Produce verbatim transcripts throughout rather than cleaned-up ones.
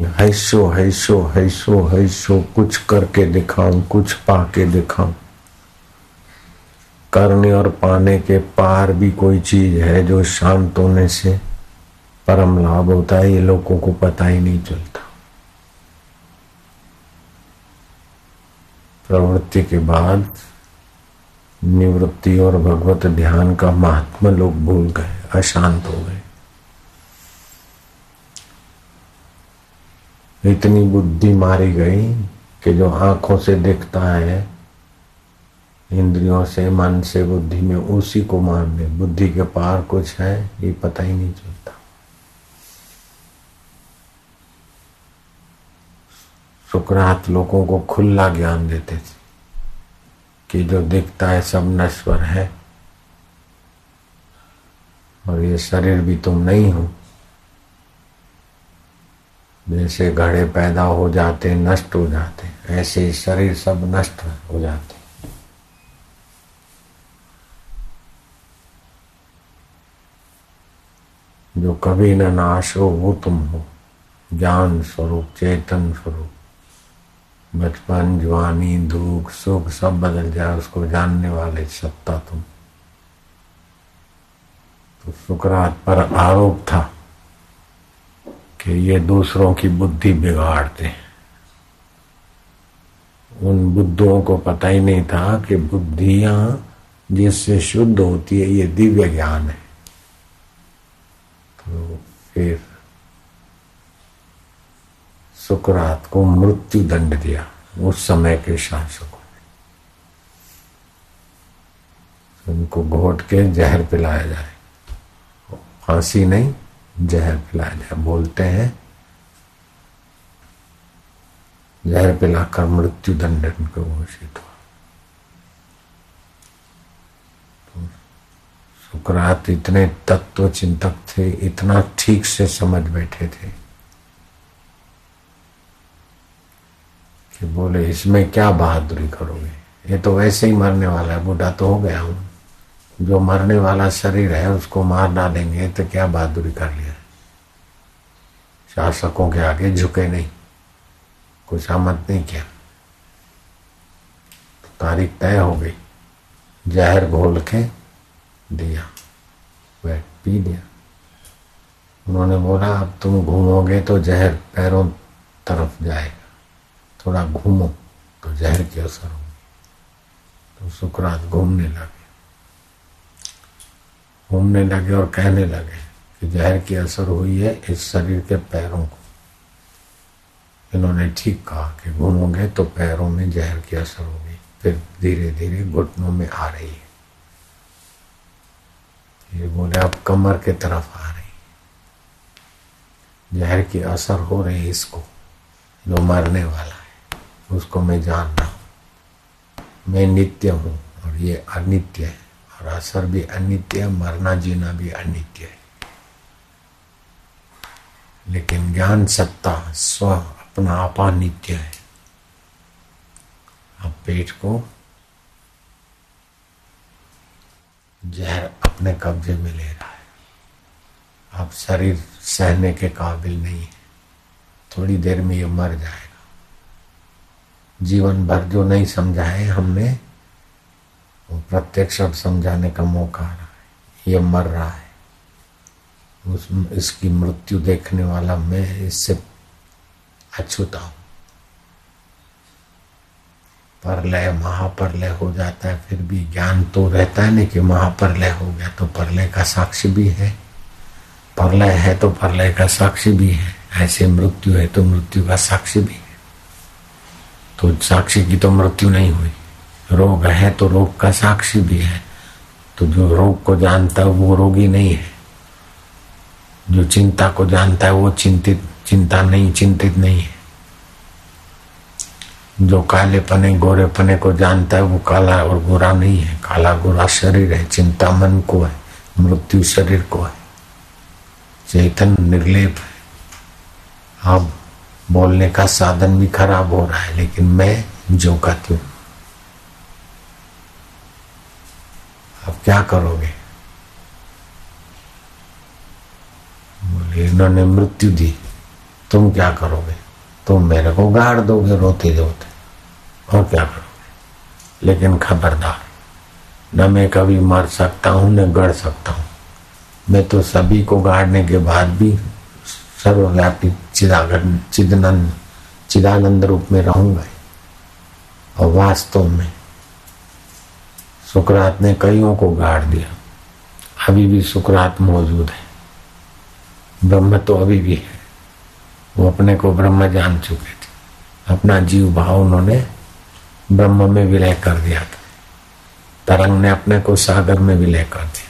हैशो हैशो हैशो हैशो कुछ करके दिखाऊं, कुछ पाके दिखाऊं। करने और पाने के पार भी कोई चीज है जो शांत होने से परम लाभ होता है, ये लोगों को पता ही नहीं चलता। प्रवृत्ति के बाद निवृत्ति और भगवत ध्यान का महात्मा लोग भूल गए, अशांत हो गए। इतनी बुद्धि मारी गई कि जो आंखों से देखता है, इंद्रियों से, मन से, बुद्धि में, उसी को मान ले। बुद्धि के पार कुछ है ये पता ही नहीं चलता। सुकरात लोगों को खुला ज्ञान देते थे कि जो दिखता है सब नश्वर है और ये शरीर भी तुम नहीं हो। जैसे घड़े पैदा हो जाते, नष्ट हो जाते, ऐसे ही शरीर सब नष्ट हो जाते। जो कभी न नाश हो वो तुम हो, ज्ञान स्वरूप, चेतन स्वरूप। बचपन, जवानी, दुख, सुख सब बदल जाए, उसको जानने वाले सत्ता तुम। तो सुकरात पर आरोप था कि ये दूसरों की बुद्धि बिगाड़ते हैं। उन बुद्धों को पता ही नहीं था कि बुद्धियां जिससे शुद्ध होती है ये दिव्य ज्ञान है। तो फिर सुकरात को मृत्यु दंड दिया उस समय के शासकों ने। उनको घोट के जहर पिलाया जाए, फांसी नहीं, जहर पिलाया जाए। बोलते हैं जहर पिलाकर मृत्यु दंड को घोषित हुआ। तो सुकरात इतने तत्व चिंतक थे, इतना ठीक से समझ बैठे थे कि बोले इसमें क्या बहादुरी करोगे, ये तो वैसे ही मरने वाला है, बूढ़ा तो हो गया हूँ। जो मरने वाला शरीर है उसको मार डालेंगे तो क्या बहादुरी कर लिया। शासकों के आगे झुके नहीं, कुछ आमत नहीं किया। तो तारीख तय हो गई, जहर घोल के दिया, बैठ पी दिया। उन्होंने बोला अब तुम घूमोगे तो जहर पैरों तरफ जाएगा, थोड़ा घूमो तो जहर के असर होंगे। तो सुकरात घूमने लगे, घूमने लगे और कहने लगे कि जहर की असर हुई है इस शरीर के पैरों को। इन्होंने ठीक कहा कि घूमोगे तो पैरों में जहर की असर होगी, फिर धीरे धीरे घुटनों में आ रही है। ये बोले अब कमर के तरफ आ रही, जहर की असर हो रही है। इसको जो मरने वाला है उसको मैं जान रहा हूँ, मैं नित्य हूँ और ये अनित्य है, असर भी अनित्य, मरना जीना भी अनित्य है। लेकिन ज्ञान सत्ता स्व अपना आपा नित्य है। अब पेट को जहर अपने कब्जे में ले रहा है, अब शरीर सहने के काबिल नहीं है, थोड़ी देर में ये मर जाएगा। जीवन भर जो नहीं समझा है हमने, प्रत्येक शब्द समझाने का मौका आ रहा है। ये मर रहा है, उस इसकी मृत्यु देखने वाला मैं इससे अछूता हूँ। परलय महापरलय हो जाता है, फिर भी ज्ञान तो रहता है नहीं कि महापरलय हो गया तो परलय का साक्षी भी है, परलय है तो परलय का साक्षी भी है, ऐसे मृत्यु है तो मृत्यु का साक्षी भी है। तो साक्षी की तो मृत्यु नहीं हुई, रोग है तो रोग का साक्षी भी है। तो जो रोग को जानता है वो रोगी नहीं है, जो चिंता को जानता है वो चिंतित चिंता नहीं चिंतित नहीं है, जो काले पने गोरे पने को जानता है वो काला और गोरा नहीं है। काला गोरा शरीर है, चिंता मन को है, मृत्यु शरीर को है, चेतन निर्लेप है। अब बोलने का साधन भी खराब हो रहा है, लेकिन मैं जो कहती हूँ। अब क्या करोगे? बोले इन्होंने मृत्यु दी तुम क्या करोगे? तुम मेरे को गाड़ दोगे रोते रोते, और क्या करोगे? लेकिन खबरदार, न मैं कभी मर सकता हूँ न गड़ सकता हूँ। मैं तो सभी को गाड़ने के बाद भी सर्वव्यापी चिदागन चिदानंद चिदानंद रूप में रहूंगा। और वास्तव में सुकरात ने कईयों को गाड़ दिया, अभी भी सुकरात मौजूद है। ब्रह्म तो अभी भी है, वो अपने को ब्रह्म जान चुके थे। अपना जीव भाव उन्होंने ब्रह्म में विलय कर दिया था। तरंग ने अपने को सागर में विलय कर दिया।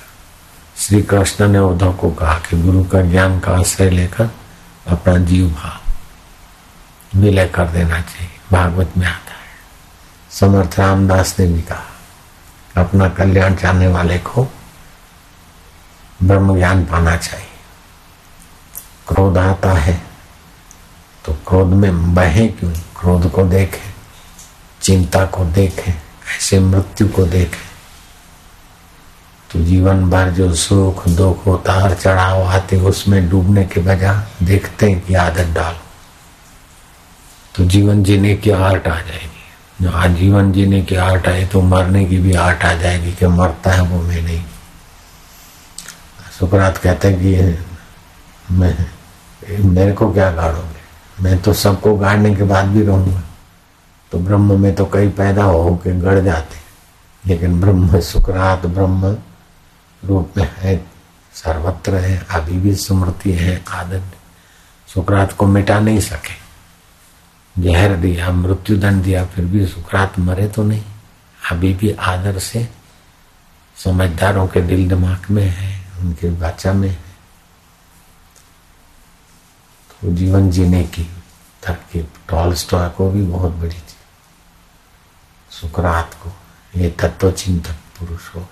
श्री कृष्ण ने उद्धव को कहा कि गुरु का ज्ञान का आश्रय लेकर अपना जीव भाव विलय कर देना चाहिए, भागवत में आता है। समर्थ रामदास ने भी कहा अपना कल्याण चाहने वाले को ब्रह्म ज्ञान पाना चाहिए। क्रोध आता है तो क्रोध में बहे क्यों, क्रोध को देखें, चिंता को देखें, ऐसे मृत्यु को देखें तो जीवन भर जो सुख दुख उतार चढ़ाव आते उसमें डूबने के बजाय देखते हैं कि आदत डालो तो जीवन जीने की आर्ट आ जाएगी। आज जीवन जीने की आर्ट आए तो मरने की भी आर्ट आ जाएगी कि मरता है वो मैं नहीं। सुकरात कहते हैं कि मैं मेरे को क्या गाड़ोगे, मैं तो सबको गाड़ने के बाद भी रहूंगा। तो ब्रह्म में तो कई पैदा हो के गड़ जाते, लेकिन ब्रह्म सुकरात ब्रह्म रूप में है, सर्वत्र है, अभी भी स्मृति है, आदत। सुकरात को मिटा नहीं सके, जहर दिया, मृत्युदंड दिया, फिर भी सुकरात मरे तो नहीं, अभी भी आदर से समझदारों के दिल दिमाग में है, उनके वाचा में है। तो जीवन जीने की तरकीब टॉलस्टॉय को भी बहुत बड़ी थी, सुकरात को। ये तत्व चिंतक पुरुष हो गए।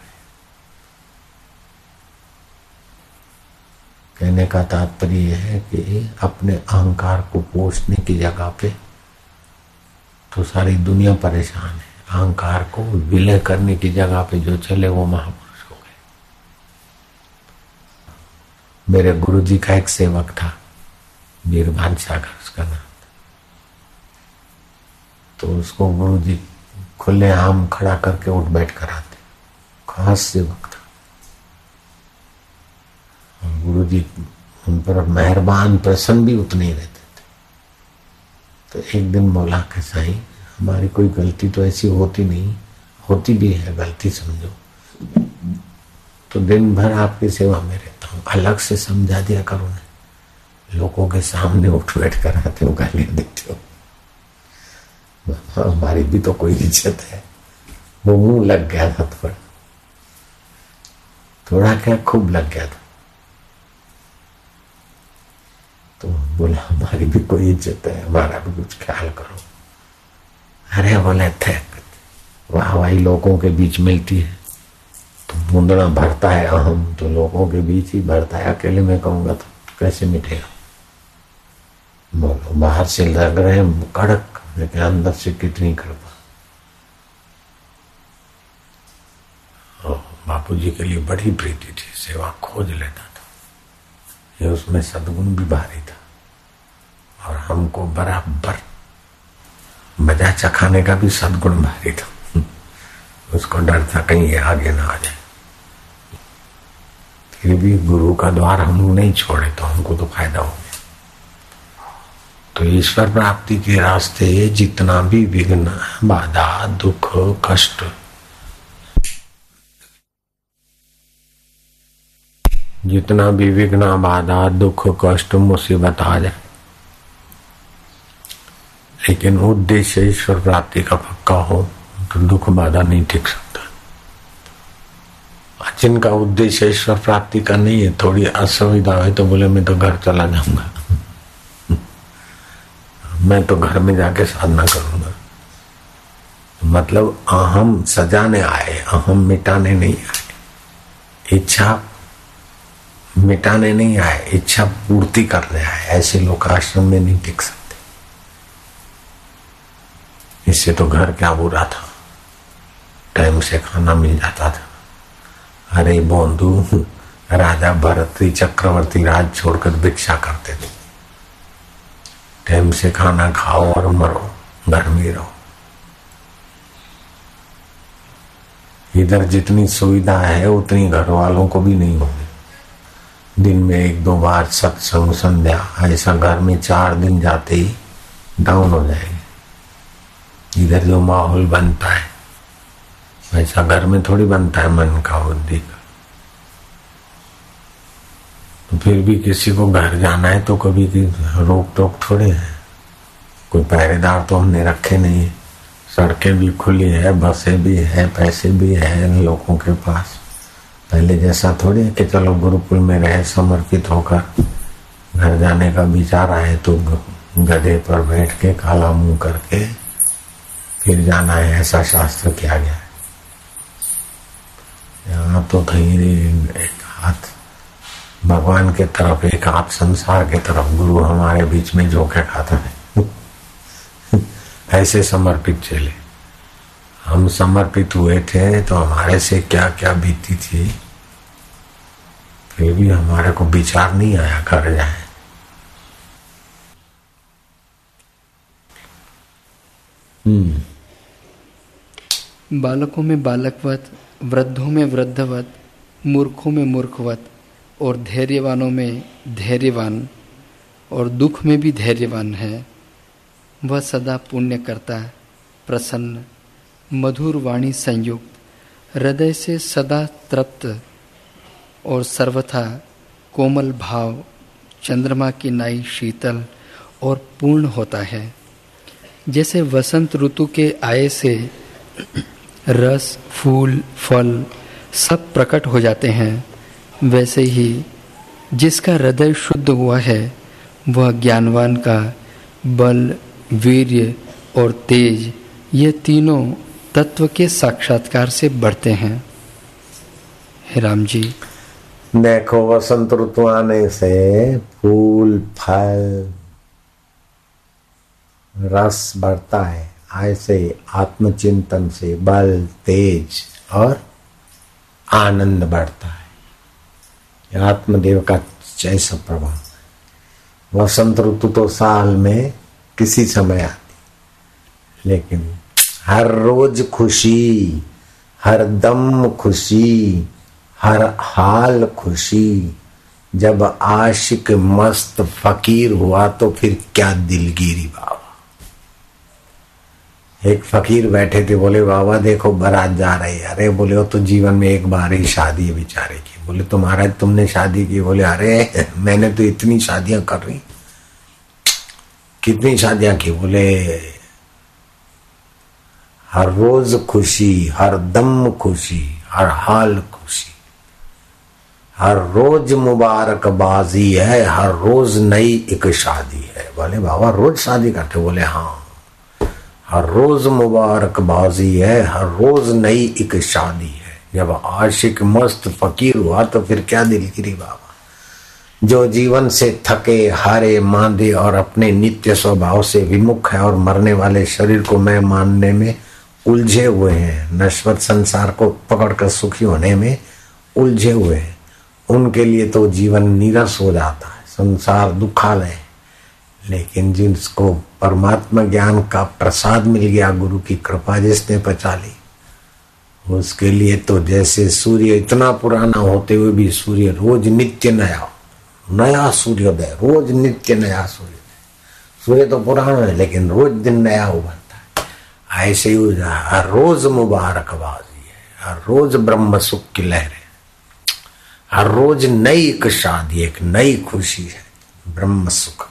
कहने का तात्पर्य यह है कि अपने अहंकार को पोषने की जगह पे तो सारी दुनिया परेशान है। अहंकार को विलय करने की जगह पे जो चले वो महापुरुष हो गए। मेरे गुरुजी का एक सेवक था, बीरभान सागर उसका नाम था। तो उसको गुरुजी खुले आम खड़ा करके उठ बैठ कराते, खास सेवक। गुरु जी उन पर मेहरबान प्रसन्न भी उतने ही रहते थे। तो एक दिन बोला कि साईं, हमारी कोई गलती तो ऐसी होती नहीं, होती भी है गलती समझो, तो दिन भर आपकी सेवा में रहता हूँ। अलग से समझा दिया करो ना, लोगों के सामने उठ बैठ कर आते हो, गालियाँ देते हो, हमारी भी तो कोई इज्जत है। वो मुँह लग गया था थोड़ा, थोड़ा क्या खूब लग गया था। तो बोला हमारी भी कोई इज्जत है, हमारा भी कुछ ख्याल करो। अरे बोले थे वाह वाही लोगों के बीच मिलती है तो मुंदड़ा भरता है अहम, तो लोगों के बीच ही भरता है, अकेले में कहूंगा तो कैसे मिटेगा। बोलो बाहर से लग रहे हैं कड़क, लेकिन अंदर से कितनी कृपा। बापू जी के लिए बड़ी प्रीति थी, सेवा खोज लेता, ये उसमें सद्गुण भी भारी था। और हमको बराबर मजा चखाने का भी सद्गुण भारी था। उसको डर था कहीं ये आगे ना आ जाए। फिर भी गुरु का द्वार हम लोग नहीं छोड़े तो हमको तो फायदा हो गया। तो ईश्वर प्राप्ति के रास्ते जितना भी विघ्न बाधा दुख कष्ट जितना भी विघ्न बाधा दुख कष्ट मुसीबत आ जाए, लेकिन उद्देश्य ईश्वर प्राप्ति का पक्का हो तो दुख बाधा नहीं टिक सकता। जिनका उद्देश्य ईश्वर प्राप्ति का नहीं है, थोड़ी असुविधा है तो बोले मैं तो घर चला जाऊंगा, मैं तो घर में जाके साधना करूंगा। मतलब अहम सजाने आए, अहम मिटाने नहीं आए, इच्छा मिटाने नहीं आए, इच्छा पूर्ति करने आए, ऐसे लोग आश्रम में नहीं टिक सकते। इससे तो घर क्या बुरा था, टाइम से खाना मिल जाता था। अरे बोंदू राजा भरत चक्रवर्ती राज छोड़कर भिक्षा करते थे, टाइम से खाना खाओ और मरो, घर में रहो। इधर जितनी सुविधा है उतनी घर वालों को भी नहीं होगी। दिन में एक दो बार सत्संग संध्या, ऐसा घर में चार दिन जाते ही डाउन हो जाएगी। इधर जो माहौल बनता है वैसा घर में थोड़ी बनता है मन का, बुद्धि का। तो फिर भी किसी को घर जाना है तो कभी की रोक टोक थोड़े है। कोई पहरेदार तो हमने रखे नहीं है। सड़कें भी खुली है, बसें भी है, पैसे भी है लोगों के पास। पहले जैसा थोड़ी है कि चलो गुरुकुल में रहे समर्पित होकर, घर जाने का विचार आए तो गधे पर बैठ के काला मुंह करके फिर जाना है, ऐसा शास्त्र किया गया है। यहाँ तो कहीं एक हाथ भगवान के तरफ, एक हाथ संसार के तरफ, गुरु हमारे बीच में झोंके खाता है। ऐसे समर्पित चले। हम समर्पित हुए थे तो हमारे से क्या क्या बीती थी, फिर भी हमारे को विचार नहीं आया कर जाए। हम्म बालकों में बालकवत, वृद्धों में वृद्धवत, मूर्खों में मूर्खवत, और धैर्यवानों में धैर्यवान, और दुख में भी धैर्यवान है। वह सदा पुण्य करता है, प्रसन्न, मधुर वाणी संयुक्त, हृदय से सदा तृप्त और सर्वथा कोमल भाव, चंद्रमा की नाई शीतल और पूर्ण होता है। जैसे वसंत ऋतु के आए से रस, फूल, फल सब प्रकट हो जाते हैं, वैसे ही जिसका हृदय शुद्ध हुआ है वह ज्ञानवान का बल, वीर्य और तेज, ये तीनों तत्व के साक्षात्कार से बढ़ते हैं। राम जी देखो, वसंत ऋतु आने से फूल फल रस बढ़ता है, ऐसे आत्मचिंतन से बल, तेज और आनंद बढ़ता है। आत्मदेव का जैसा प्रभाव। वसंत ऋतु तो साल में किसी समय आती, लेकिन हर रोज खुशी, हर दम खुशी, हर हाल खुशी। जब आशिक मस्त फकीर हुआ तो फिर क्या दिलगिरी बाबा। एक फकीर बैठे थे, बोले बाबा देखो बारात जा रही है। अरे बोले वो तो जीवन में एक बार ही शादी है बेचारे की। बोले तो महाराज तुमने शादी की। बोले अरे मैंने तो इतनी शादियां कर रही। कितनी शादियां की? बोले हर रोज खुशी, हर दम खुशी, हर हाल खुशी, हर रोज मुबारकबाजी है, हर रोज नई एक शादी है। बोले बाबा रोज शादी करते? बोले हाँ, हर रोज मुबारकबाजी है, हर रोज नई एक शादी है। जब आशिक मस्त फकीर हुआ तो फिर क्या दिलगिरी बाबा। जो जीवन से थके हारे मांदे और अपने नित्य स्वभाव से विमुख है और मरने वाले शरीर को मैं मानने में उलझे हुए हैं, नश्वर संसार को पकड़कर सुखी होने में उलझे हुए हैं, उनके लिए तो जीवन नीरस हो जाता है, संसार दुखालय है। लेकिन जिसको परमात्मा ज्ञान का प्रसाद मिल गया, गुरु की कृपा जिसने पचा ली, उसके लिए तो जैसे सूर्य इतना पुराना होते हुए भी सूर्य रोज नित्य नया, नया सूर्योदय, रोज नित्य नया सूर्योदय। सूर्य तो पुराना है लेकिन रोज दिन नया उभरता है। ऐसे ही हर रोज मुबारकबाजी है, हर रोज ब्रह्म सुख की लहर है, हर रोज नई एक शादी, एक नई खुशी है, ब्रह्म सुख।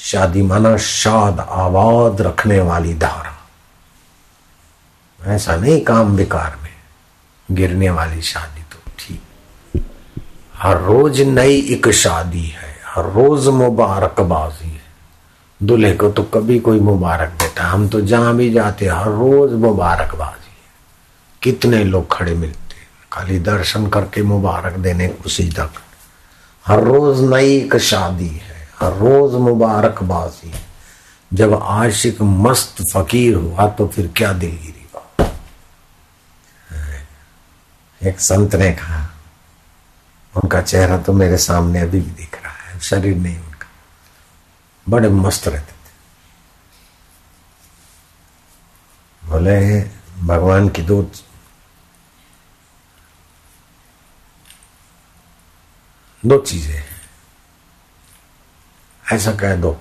शादी माना शाद आबाद रखने वाली धारा, ऐसा नहीं काम विकार में गिरने वाली शादी। हर रोज नई एक शादी है, हर रोज मुबारकबाजी है। दूल्हे को तो कभी कोई मुबारक देता, हम तो जहाँ भी जाते हर रोज मुबारकबाजी है। कितने लोग खड़े मिलते खाली दर्शन करके मुबारक देने को सीधा। हर रोज नई एक शादी है, हर रोज मुबारकबाजी है। जब आशिक मस्त फकीर हुआ तो फिर क्या दिलगिरी बाबा। एक संत ने कहा, उनका चेहरा तो मेरे सामने अभी भी दिख रहा है, शरीर नहीं उनका। बड़े मस्त रहते थे। बोले भगवान की दूत दो चीजें हैं, ऐसा कह दो।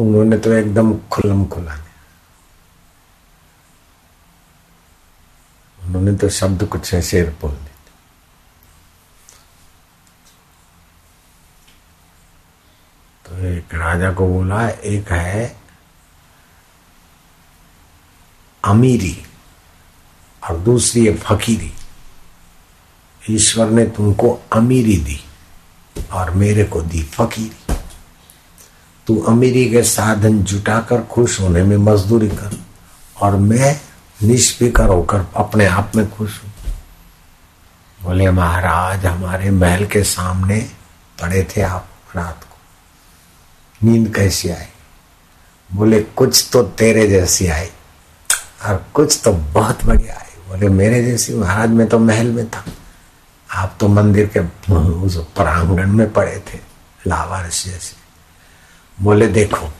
उन्होंने तो एकदम खुल्लम खुला दिया, उन्होंने तो शब्द कुछ ऐसे शेर बोल दिए। तो एक राजा को बोला, एक है अमीरी और दूसरी है फकीरी। ईश्वर ने तुमको अमीरी दी और मेरे को दी फकीरी। तू अमीरी के साधन जुटाकर खुश होने में मजदूरी कर, और मैं निष्फिकर होकर अपने आप में खुश हूं। बोले महाराज, हमारे महल के सामने पड़े थे आप रात को, नींद कैसी आई? बोले कुछ तो तेरे जैसी आई और कुछ तो बहुत बढ़िया आई। बोले मेरे जैसी? महाराज मैं तो महल में था, आप तो मंदिर के उस प्रांगण में पड़े थे लावारिस जैसे। बोले देखो,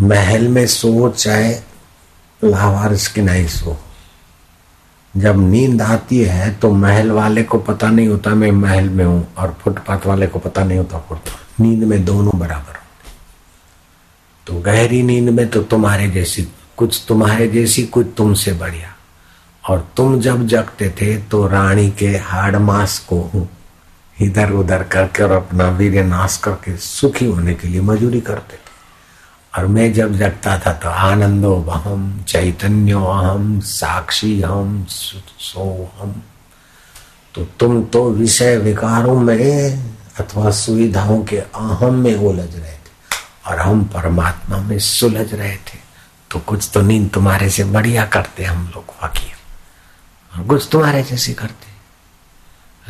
महल में सो चाहे लावारिस की नहीं सो, जब नींद आती है तो महल वाले को पता नहीं होता मैं महल में हूं और फुटपाथ वाले को पता नहीं होता फुटपाथ। नींद में दोनों बराबर होते। तो गहरी नींद में तो तुम्हारे जैसी कुछ, तुम्हारे जैसी कुछ तुमसे बढ़िया। और तुम जब जगते थे तो रानी के हाड़ मास को इधर उधर करके और अपना वीर्य नाश करके सुखी होने के लिए मजूरी करते थे। और मैं जब जगता था तो आनंदो अहम, चैतन्यो अहम, साक्षी हम, सोहम। तो तुम तो विषय विकारों में अथवा सुविधाओं के अहम में उलझ रहे थे और हम परमात्मा में सुलझ रहे थे। तो कुछ तो नींद तुम्हारे से बढ़िया करते हम लोग फकीर, और कुछ तुम्हारे जैसे करते।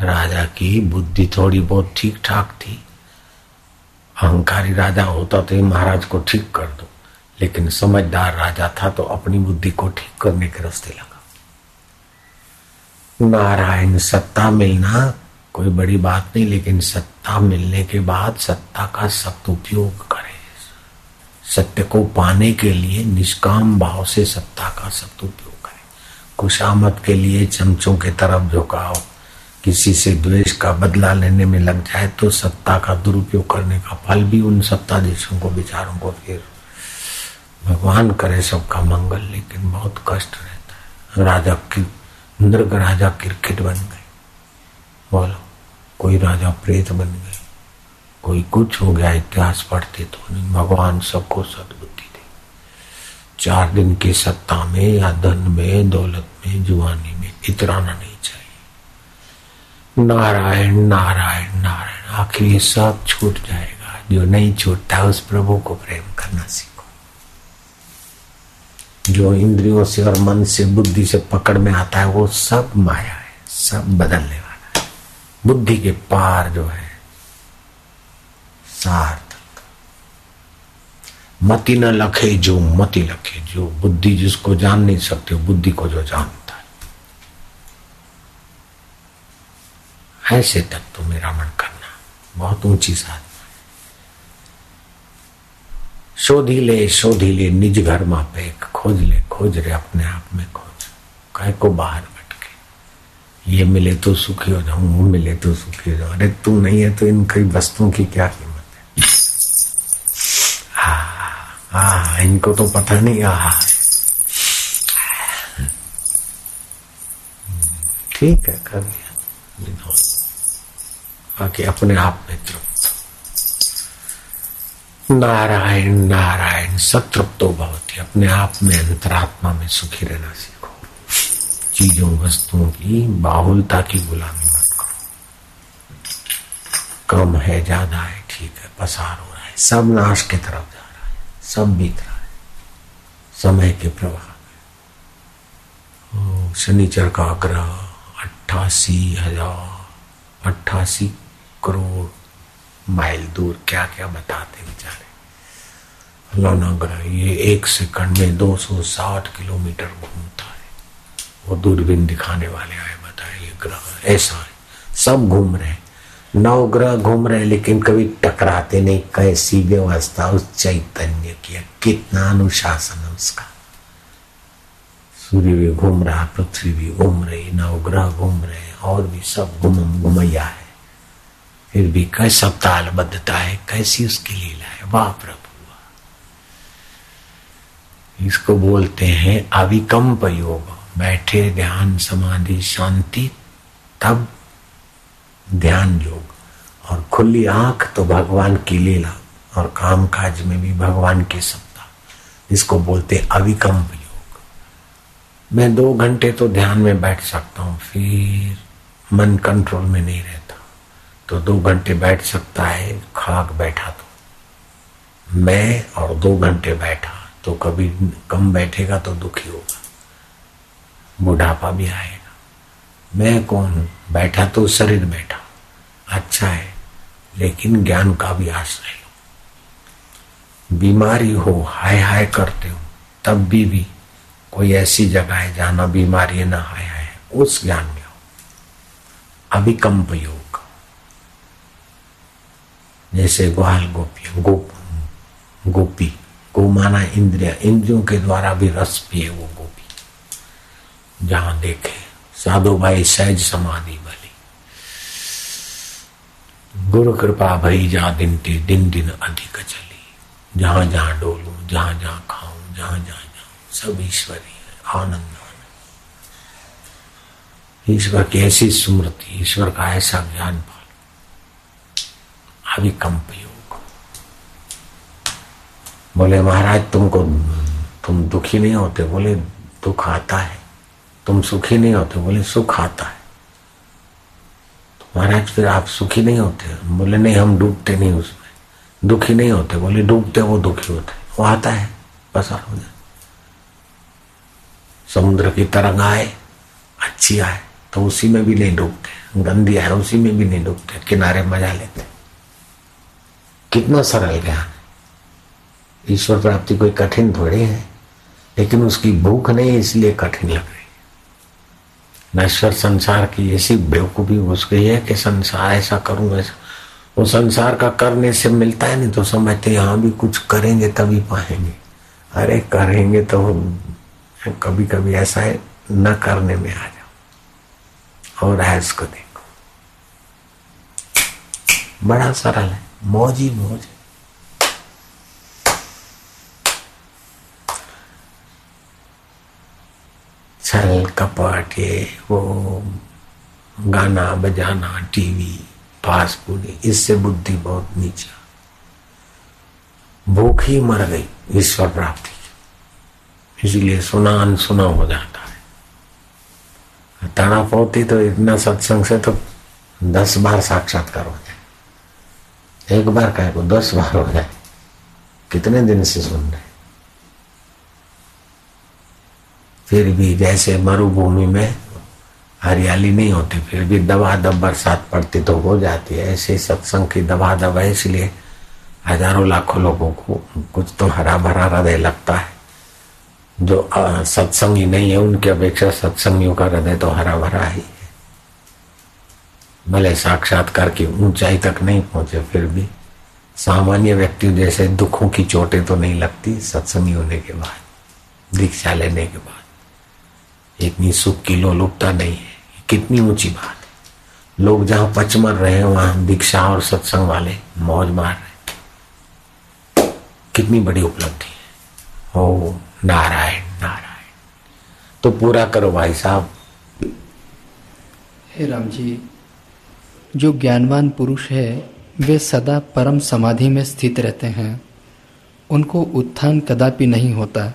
राजा की बुद्धि थोड़ी बहुत ठीक ठाक थी। अहंकारी राजा होता तो महाराज को ठीक कर दो, लेकिन समझदार राजा था तो अपनी बुद्धि को ठीक करने के रास्ते लगा। नारायण, सत्ता मिलना कोई बड़ी बात नहीं, लेकिन सत्ता मिलने के बाद सत्ता का सदुपयोग करें। सत्य को पाने के लिए निष्काम भाव से सत्ता का सदुपयोग। खुशामत के लिए चमचों के तरफ झुकाओ, किसी से द्वेष का बदला लेने में लग जाए तो सत्ता का दुरुपयोग करने का फल भी उन सत्ताधीशों को विचारों को। फिर भगवान करे सबका मंगल, लेकिन बहुत कष्ट रहता है। राजा की नृग राजा क्रिकेट बन गए, बोलो कोई राजा प्रेत बन गए, कोई कुछ हो गया। इतिहास पढ़ते तो नहीं। भगवान सबको सद्बुद्धि। चार दिन की सत्ता में या धन में, दौलत में, जुवानी में इतराना नहीं चाहिए। नारायण नारायण नारायण, आखिर ये सब छूट जाएगा। जो नहीं छूटता उस प्रभु को प्रेम करना सीखो। जो इंद्रियों से और मन से, बुद्धि से पकड़ में आता है वो सब माया है, सब बदलने वाला है। बुद्धि के पार जो है सार मति न लखे जो मति लखे। जो बुद्धि जिसको जान नहीं सकते, बुद्धि को जो जानता है। ऐसे तक तो मेरा मन करना बहुत ऊंची साधना है। शोधी ले शोधी ले निज घर मापे, खोज ले खोज रे अपने आप में खोज। कह को बाहर भटके, ये मिले तो सुखी हो जाऊं, वो मिले तो सुखी हो जाऊं। अरे तू नहीं है तो इन कई वस्तुओं की क्या कीमत है? हाँ, इनको तो पता नहीं। हाँ ठीक है, कर लिया। बाकी अपने आप में तृप्त। नारायण नारायण, सतृप्तो भवति। अपने आप में, अंतरात्मा में सुखी रहना सीखो। चीजों वस्तुओं की, बाहुलता की गुलामी मत करो। कम है, ज्यादा है, ठीक है, पसार हो रहा है, सब नाश की तरफ, सब बीत रहा है समय के प्रवाह में। शनिचर का आग्रह अट्ठासी हजार अट्ठासी करोड़ माइल दूर क्या क्या बताते बेचारे। लौनाग्रह ये एक सेकंड में दो सौ साठ किलोमीटर घूमता है। वो दूरबीन दिखाने वाले आए, बताए ये ग्रह ऐसा है। सब घूम रहे हैं, नौ ग्रह घूम रहे हैं, लेकिन कभी टकराते नहीं। कैसी व्यवस्था उस चैतन्य की, कितना अनुशासन उसका। सूर्य भी घूम रहा, पृथ्वी भी घूम रही, नवग्रह घूम रहे हैं, और भी सब घुम घुमैया है, फिर भी कैसा तालबद्धता है, कैसी उसकी लीला है। वाह प्रभु वाह। इसको बोलते हैं अविकम्प योग। बैठे ध्यान समाधि शांति, तब ध्यान योग, और खुली आंख तो भगवान की लीला, और काम काज में भी भगवान की सत्ता। इसको बोलते हैं अविकम्प योग। मैं दो घंटे तो ध्यान में बैठ सकता हूँ, फिर मन कंट्रोल में नहीं रहता, तो दो घंटे बैठ सकता है। खाक बैठा तो मैं, और दो घंटे बैठा तो कभी कम बैठेगा तो दुखी होगा, बुढ़ापा भी आएगा। मैं कौन हूँ? बैठा तो शरीर बैठा, अच्छा है, लेकिन ज्ञान का भी आश्रय लो। बीमारी हो, हाय हाय करते हो, तब भी भी कोई ऐसी जगह है जहाँ ना बीमारी है ना हाय हाय, उस ज्ञान में हो। अभिकम्प योग, जैसे ग्वाल गोपी गोप गोपी गो माना इंद्रिया, इंद्रियों के द्वारा भी रस पिए वो गोपी, जहाँ देखे साधो भाई सहज समाधि भली, गुरु कृपा भई जा दिन ते दिन दिन अधिक चली। जहाँ जहाँ डोलू, जहाँ जहाँ खाऊं, जहाँ जहाँ जाऊं, सब ईश्वरी है, आनंद आनंद। ईश्वर की ऐसी स्मृति, ईश्वर का ऐसा ज्ञान पालो। अविकम्प योग। बोले महाराज तुमको, तुम दुखी नहीं होते? बोले दुख आता है। तुम सुखी नहीं होते? बोले सुख आता है। तो महाराज फिर आप सुखी नहीं होते? बोले नहीं, हम डूबते नहीं उसमें। दुखी नहीं होते? बोले डूबते, वो दुखी होते, वो आता है, पसार हो जाए। समुद्र की तरंग आए, अच्छी आए तो उसी में भी नहीं डूबते, गंदी आए उसी में भी नहीं डूबते, किनारे मजा लेते। कितना सरल ज्ञान। ईश्वर प्राप्ति कोई कठिन थोड़ी है, लेकिन उसकी भूख नहीं, इसलिए कठिन लग रही। नश्वर संसार की ऐसी बेवकूफी घुस गई है कि संसार ऐसा करूं वैसा, वो संसार का करने से मिलता है नहीं, तो समझते यहाँ भी कुछ करेंगे तभी पाएंगे। अरे करेंगे तो कभी कभी ऐसा है न करने में आ जाओ। और है इसको देखो, बड़ा सरल है, मौज ही मौज है। छल कपट, ये वो गाना बजाना, टीवी, फास्ट फूड, इससे बुद्धि बहुत नीचा, भूख ही मर गई ईश्वर प्राप्ति की। इसीलिए सुना अनसुना हो जाता है। तड़प होती तो इतना सत्संग से तो दस बार साक्षात्कार हो जाए, एक बार कहे को दस बार हो जाए। कितने दिन से सुन रहे, फिर भी जैसे मरुभूमि में हरियाली नहीं होती, फिर भी दबादब बरसात पड़ती तो हो जाती है, ऐसे सत्संग की दबादब है। इसलिए हजारों लाखों लोगों को कुछ तो हरा भरा हृदय लगता है। जो सत्संगी नहीं है उनकी अपेक्षा सत्संगियों का हृदय तो हरा भरा ही है। भले साक्षात्कार की ऊंचाई तक नहीं पहुंचे, फिर भी सामान्य व्यक्ति जैसे दुखों की चोटें तो नहीं लगती सत्संगी होने के बाद, दीक्षा लेने के बाद। इतनी सुख की लोलुपता नहीं है, कितनी ऊंची बात है। लोग जहाँ पचमर रहे हैं, वहाँ दीक्षा और सत्संग वाले मौज मार रहे, कितनी बड़ी उपलब्धि है। ओ नारायण नारायण। तो पूरा करो भाई साहब। हे राम जी, जो ज्ञानवान पुरुष है वे सदा परम समाधि में स्थित रहते हैं, उनको उत्थान कदापि नहीं होता।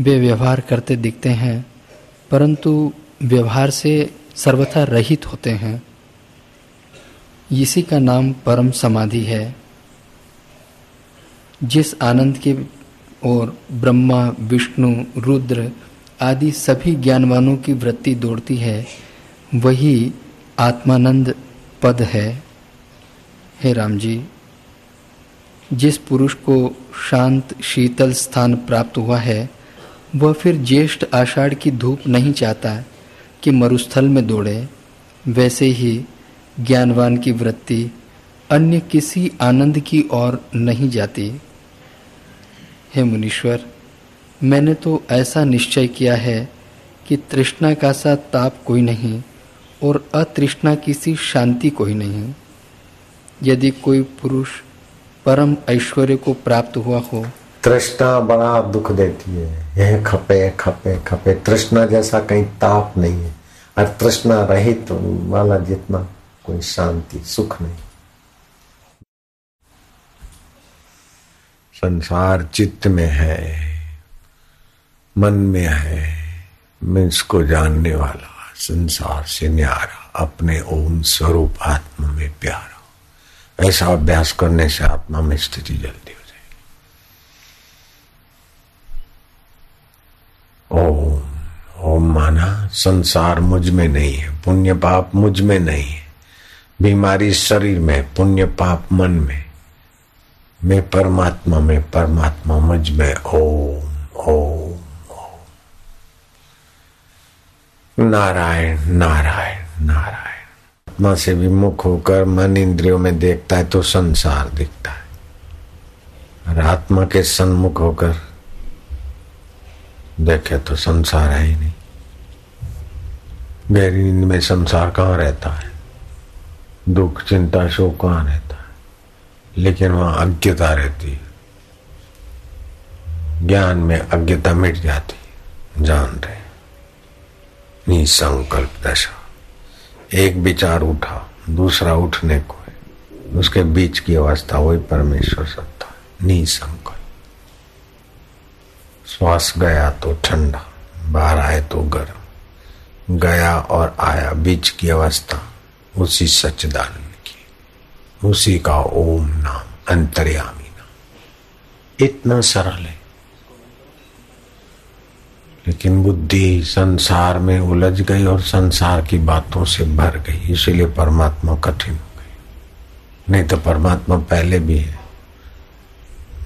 वे व्यवहार करते दिखते हैं, परंतु व्यवहार से सर्वथा रहित होते हैं। इसी का नाम परम समाधि है। जिस आनंद की ओर ब्रह्मा, विष्णु, रुद्र आदि सभी ज्ञानवानों की वृत्ति दौड़ती है, वही आत्मानंद पद है। हे राम जी, जिस पुरुष को शांत शीतल स्थान प्राप्त हुआ है, वह फिर ज्येष्ठ आषाढ़ की धूप नहीं चाहता कि मरुस्थल में दौड़े, वैसे ही ज्ञानवान की वृत्ति अन्य किसी आनंद की ओर नहीं जाती। हे मुनीश्वर, मैंने तो ऐसा निश्चय किया है कि तृष्णा का सा ताप कोई नहीं और अतृष्णा की सी शांति कोई नहीं। यदि कोई पुरुष परम ऐश्वर्य को प्राप्त हुआ हो। तृष्णा बड़ा दुख देती है, यह खपे खपे खपे, तृष्णा जैसा कहीं ताप नहीं है। और तृष्णा रहित तो वाला जितना कोई शांति सुख नहीं। संसार चित्त में है, मन में है, मैं इसको जानने वाला संसार से न्यारा, अपने ओम स्वरूप आत्मा में प्यारा। ऐसा अभ्यास करने से आत्मा में स्थिति जल्दी हो जाएगी। ओम ओम माना संसार मुझ में नहीं है, पुण्य पाप मुझ में नहीं है, बीमारी शरीर में, पुण्य पाप मन में, मैं परमात्मा में, परमात्मा मुझ में। ओम ओम ओम नारायण नारायण नारायण। आत्मा से विमुख होकर मन इंद्रियों में देखता है तो संसार दिखता है, और आत्मा के सन्मुख होकर देखे तो संसार है ही नहीं। गहरी नींद में संसार कहाँ रहता है, दुख चिंता शोक कहाँ रहता है, लेकिन वहां अज्ञता रहती है। ज्ञान में अज्ञता मिट जाती, जान रहे निसंकल्प दशा। एक विचार उठा, दूसरा उठने को है, उसके बीच की अवस्था वही परमेश्वर सत्ता है। निसंकल्प, श्वास गया तो ठंडा, बाहर आए तो गर्म, गया और आया, बीच की अवस्था उसी सच्चिदानंद, उसी का ओम नाम, अंतर्यामी नाम। इतना सरल है, लेकिन बुद्धि संसार में उलझ गई और संसार की बातों से भर गई, इसीलिए परमात्मा कठिन हो गई। नहीं तो परमात्मा पहले भी है,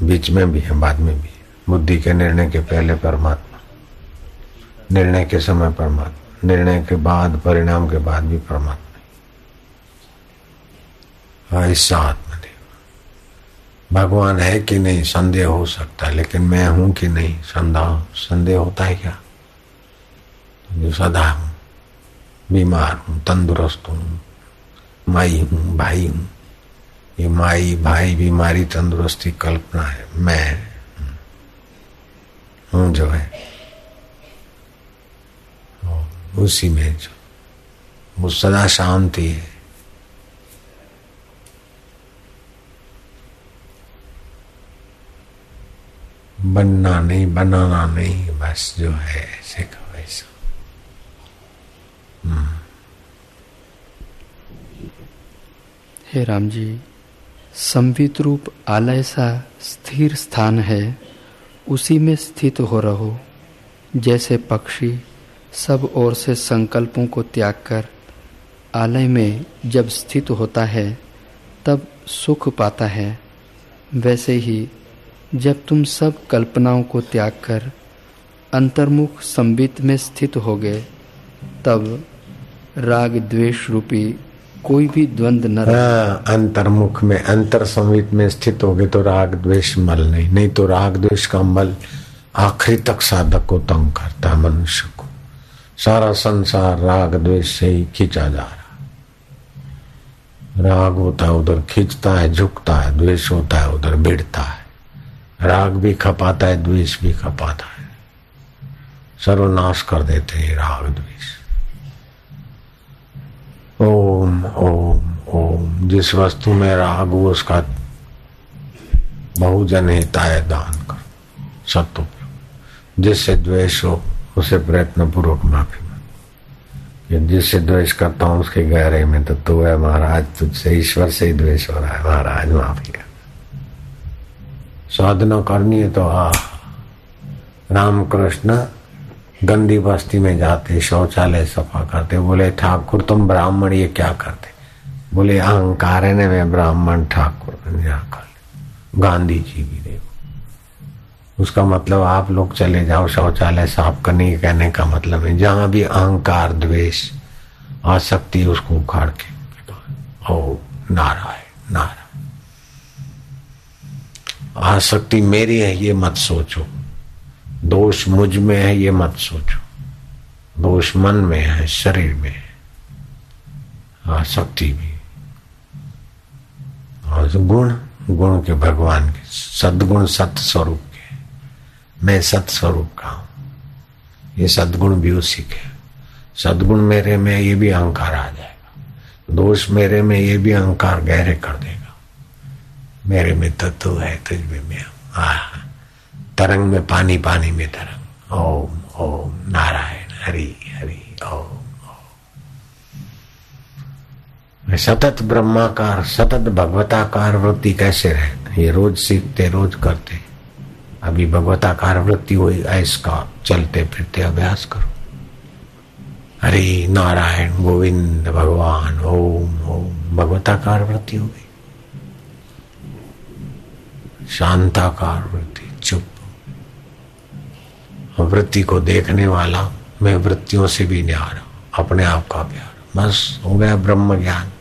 बीच में भी है, बाद में भी है। बुद्धि के निर्णय के पहले परमात्मा, निर्णय के समय परमात्मा, निर्णय के बाद, परिणाम के बाद भी परमात्मा। ऐसा आत्मदेव भगवान है कि नहीं संदेह हो सकता, लेकिन मैं हूं कि नहीं संदेह संदेह होता है क्या? जो सदा हूं, बीमार हूं, तंदुरुस्त हूं, माई हूं, भाई हूं। ये माई भाई बीमारी तंदुरुस्ती कल्पना है, मैं हूं जो है उसी में, जो वो सदा शांति है। बनना नहीं, बनाना नहीं, बस जो है ऐसे का वैसा। हे राम जी, संवित रूप आलय सा स्थिर स्थान है, उसी में स्थित हो रहो। जैसे पक्षी सब ओर से संकल्पों को त्याग कर आलय में जब स्थित होता है तब सुख पाता है, वैसे ही जब तुम सब कल्पनाओं को त्याग कर अंतर्मुख संबित में स्थित होगे, तब राग द्वेष रूपी कोई भी द्वंद न रहे। अंतर्मुख में, अंतर संबित में स्थित होगे तो राग द्वेष मल नहीं, नहीं तो राग द्वेष का मल आखिरी तक साधक को तंग करता है। मनुष्य को सारा संसार राग द्वेष से ही खींचा जा रहा। राग होता है उधर खींचता है, झुकता है, द्वेष होता है उधर भिड़ता है। राग भी खपाता है, द्वेष भी खपाता है, सर्वनाश कर देते हैं राग द्वेष। ओम ओम ओम, जिस वस्तु में राग हो उसका बहुजन हिताय दान कर सत्तों, जिससे द्वेष हो उसे प्रयत्न पूर्वक माफी मांग। जिससे द्वेष करता हूं उसके गहरे में तो तू है महाराज, तुझसे ईश्वर से ही द्वेष हो रहा है महाराज, माफी कर। साधना करनी है तो हा राम कृष्ण गंदी बस्ती में जाते, शौचालय सफा करते, बोले ठाकुर तुम ब्राह्मण ये क्या करते? बोले अहंकार है ना, मैं ब्राह्मण ठाकुर कर। गांधी जी भी देखो, उसका मतलब आप लोग चले जाओ शौचालय साफ करने, कहने का मतलब है जहां भी अहंकार द्वेष आसक्ति उसको उखाड़ के और नारायण नारायण। आसक्ति मेरी है ये मत सोचो, दोष मुझ में है ये मत सोचो, दोष मन में है, शरीर में है, आसक्ति भी। और गुण गुण के भगवान के सद्गुण सत्य स्वरूप के, मैं सत्य स्वरूप का हूं, ये सद्गुण भी उसी के। सद्गुण मेरे में ये भी अहंकार आ जाएगा, दोष मेरे में ये भी अहंकार गहरे कर देगा। मेरे में तत्व है, तुझ में आह, तरंग में पानी, पानी में तरंग। ओम ओम नारायण हरि हरि ओम। सतत ब्रह्माकार सतत भगवताकार वृत्ति कैसे रहे, ये रोज सीखते रोज करते। अभी भगवताकार वृत्ति हुई, इसका चलते फिरते अभ्यास करो। हरे नारायण गोविंद भगवान ओम ओम, भगवताकार वृत्ति हो गई। शांताकार वृत्ति, चुप, वृत्ति को देखने वाला। मैं वृत्तियों से भी न्यारा, अपने आप का प्यार, बस हो गया ब्रह्म ज्ञान।